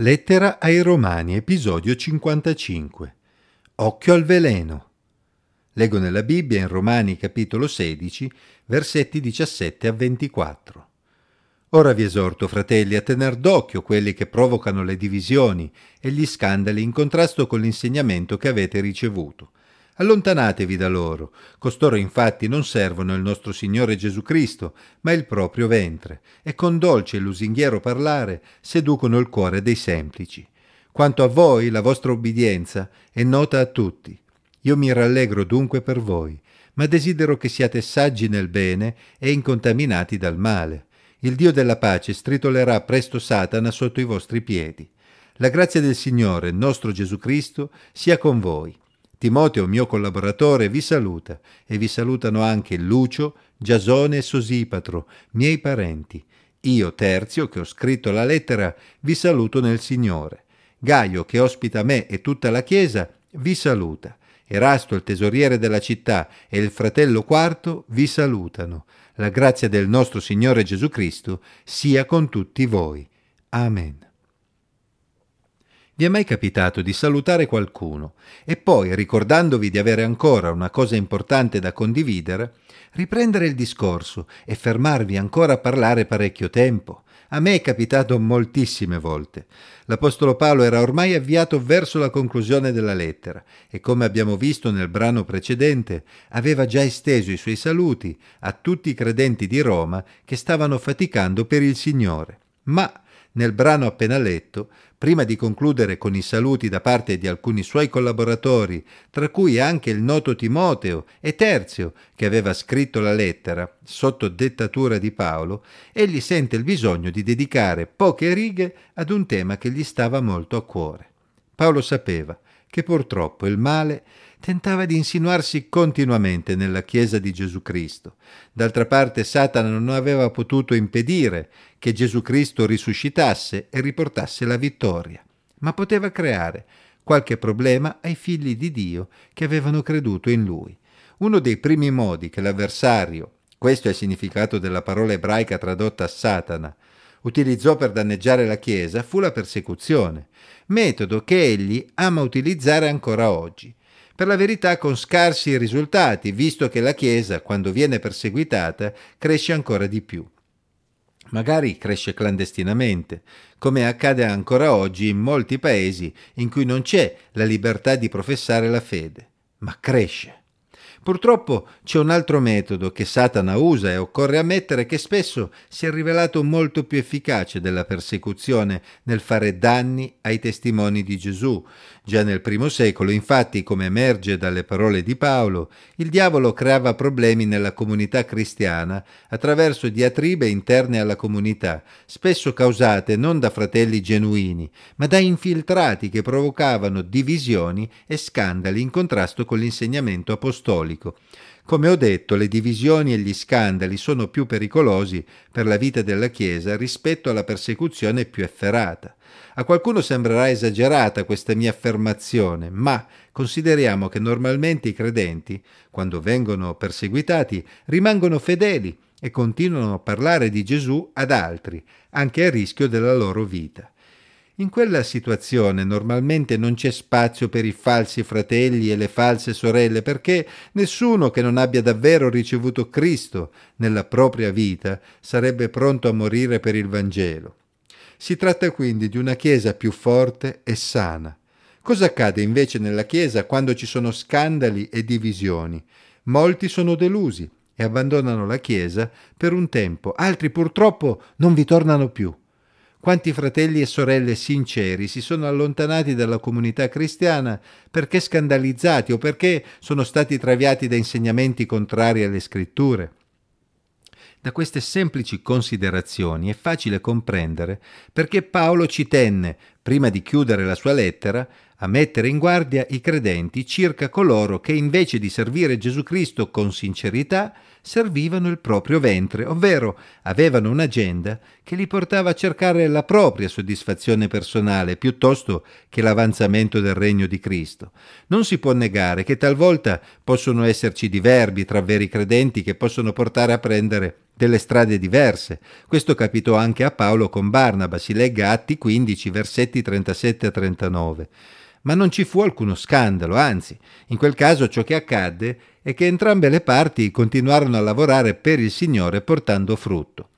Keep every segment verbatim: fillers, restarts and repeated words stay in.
Lettera ai Romani, episodio cinquantacinque. Occhio al veleno. Leggo nella Bibbia in Romani capitolo sedici, versetti diciassette a ventiquattro. Ora vi esorto, fratelli, a tener d'occhio quelli che provocano le divisioni e gli scandali in contrasto con l'insegnamento che avete ricevuto. Allontanatevi da loro. Costoro infatti non servono il nostro Signore Gesù Cristo, ma il proprio ventre, e con dolce e lusinghiero parlare seducono il cuore dei semplici. Quanto a voi, la vostra obbedienza è nota a tutti. Io mi rallegro dunque per voi, ma desidero che siate saggi nel bene e incontaminati dal male. Il Dio della pace stritolerà presto Satana sotto i vostri piedi. La grazia del Signore, nostro Gesù Cristo, sia con voi. Timoteo, mio collaboratore, vi saluta, e vi salutano anche Lucio, Giasone e Sosipatro, miei parenti. Io, Terzio, che ho scritto la lettera, vi saluto nel Signore. Gaio, che ospita me e tutta la Chiesa, vi saluta. Erasto, il tesoriere della città, e il fratello Quarto vi salutano. La grazia del nostro Signore Gesù Cristo sia con tutti voi. Amen. Vi è mai capitato di salutare qualcuno e poi, ricordandovi di avere ancora una cosa importante da condividere, riprendere il discorso e fermarvi ancora a parlare parecchio tempo? A me è capitato moltissime volte. L'apostolo Paolo era ormai avviato verso la conclusione della lettera e, come abbiamo visto nel brano precedente, aveva già esteso i suoi saluti a tutti i credenti di Roma che stavano faticando per il Signore. Ma nel brano appena letto, prima di concludere con i saluti da parte di alcuni suoi collaboratori, tra cui anche il noto Timoteo e Terzio, che aveva scritto la lettera sotto dettatura di Paolo, egli sente il bisogno di dedicare poche righe ad un tema che gli stava molto a cuore. Paolo sapeva che purtroppo il male tentava di insinuarsi continuamente nella Chiesa di Gesù Cristo. D'altra parte Satana non aveva potuto impedire che Gesù Cristo risuscitasse e riportasse la vittoria, ma poteva creare qualche problema ai figli di Dio che avevano creduto in Lui. Uno dei primi modi che l'avversario, questo è il significato della parola ebraica tradotta Satana, utilizzò per danneggiare la Chiesa fu la persecuzione, metodo che egli ama utilizzare ancora oggi. Per la verità con scarsi risultati, visto che la Chiesa, quando viene perseguitata, cresce ancora di più. Magari cresce clandestinamente, come accade ancora oggi in molti paesi in cui non c'è la libertà di professare la fede, ma cresce. Purtroppo c'è un altro metodo che Satana usa e occorre ammettere che spesso si è rivelato molto più efficace della persecuzione nel fare danni ai testimoni di Gesù. Già nel primo secolo, infatti, come emerge dalle parole di Paolo, il diavolo creava problemi nella comunità cristiana attraverso diatribe interne alla comunità, spesso causate non da fratelli genuini, ma da infiltrati che provocavano divisioni e scandali in contrasto con l'insegnamento apostolico. Come ho detto, le divisioni e gli scandali sono più pericolosi per la vita della Chiesa rispetto alla persecuzione più efferata. A qualcuno sembrerà esagerata questa mia affermazione, ma consideriamo che normalmente i credenti, quando vengono perseguitati, rimangono fedeli e continuano a parlare di Gesù ad altri, anche a rischio della loro vita. In quella situazione normalmente non c'è spazio per i falsi fratelli e le false sorelle, perché nessuno che non abbia davvero ricevuto Cristo nella propria vita sarebbe pronto a morire per il Vangelo. Si tratta quindi di una Chiesa più forte e sana. Cosa accade invece nella Chiesa quando ci sono scandali e divisioni? Molti sono delusi e abbandonano la Chiesa per un tempo, altri purtroppo non vi tornano più. Quanti fratelli e sorelle sinceri si sono allontanati dalla comunità cristiana perché scandalizzati o perché sono stati traviati da insegnamenti contrari alle scritture? Da queste semplici considerazioni è facile comprendere perché Paolo ci tenne, prima di chiudere la sua lettera, a mettere in guardia i credenti circa coloro che invece di servire Gesù Cristo con sincerità servivano il proprio ventre, ovvero avevano un'agenda che li portava a cercare la propria soddisfazione personale piuttosto che l'avanzamento del regno di Cristo. Non si può negare che talvolta possono esserci diverbi tra veri credenti che possono portare a prendere delle strade diverse. Questo capitò anche a Paolo con Barnaba, si legga Atti quindici, versetti trentasette a trentanove. Ma non ci fu alcuno scandalo, anzi, in quel caso ciò che accadde è che entrambe le parti continuarono a lavorare per il Signore portando frutto.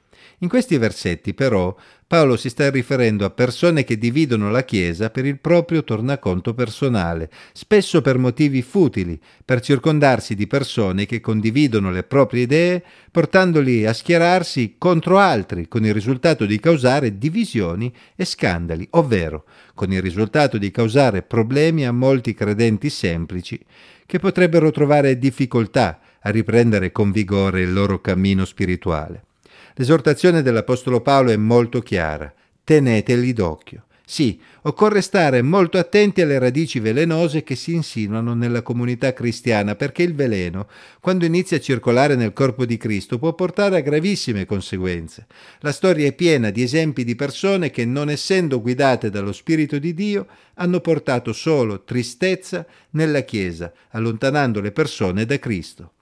In questi versetti, però, Paolo si sta riferendo a persone che dividono la Chiesa per il proprio tornaconto personale, spesso per motivi futili, per circondarsi di persone che condividono le proprie idee, portandoli a schierarsi contro altri, con il risultato di causare divisioni e scandali, ovvero con il risultato di causare problemi a molti credenti semplici che potrebbero trovare difficoltà a riprendere con vigore il loro cammino spirituale. L'esortazione dell'Apostolo Paolo è molto chiara. Teneteli d'occhio. Sì, occorre stare molto attenti alle radici velenose che si insinuano nella comunità cristiana, perché il veleno, quando inizia a circolare nel corpo di Cristo, può portare a gravissime conseguenze. La storia è piena di esempi di persone che, non essendo guidate dallo Spirito di Dio, hanno portato solo tristezza nella Chiesa, allontanando le persone da Cristo.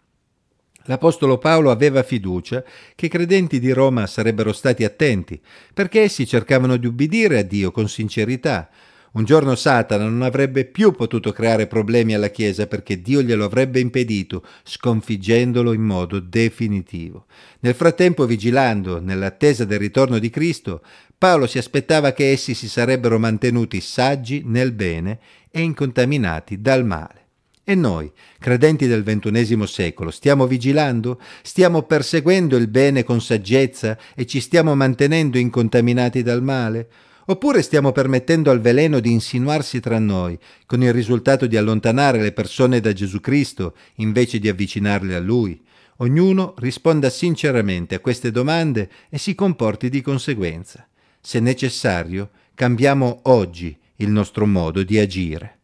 L'Apostolo Paolo aveva fiducia che i credenti di Roma sarebbero stati attenti, perché essi cercavano di ubbidire a Dio con sincerità. Un giorno Satana non avrebbe più potuto creare problemi alla Chiesa, perché Dio glielo avrebbe impedito, sconfiggendolo in modo definitivo. Nel frattempo, vigilando, nell'attesa del ritorno di Cristo, Paolo si aspettava che essi si sarebbero mantenuti saggi nel bene e incontaminati dal male. E noi, credenti del ventunesimo secolo, stiamo vigilando? Stiamo perseguendo il bene con saggezza e ci stiamo mantenendo incontaminati dal male? Oppure stiamo permettendo al veleno di insinuarsi tra noi, con il risultato di allontanare le persone da Gesù Cristo invece di avvicinarle a Lui? Ognuno risponda sinceramente a queste domande e si comporti di conseguenza. Se necessario, cambiamo oggi il nostro modo di agire.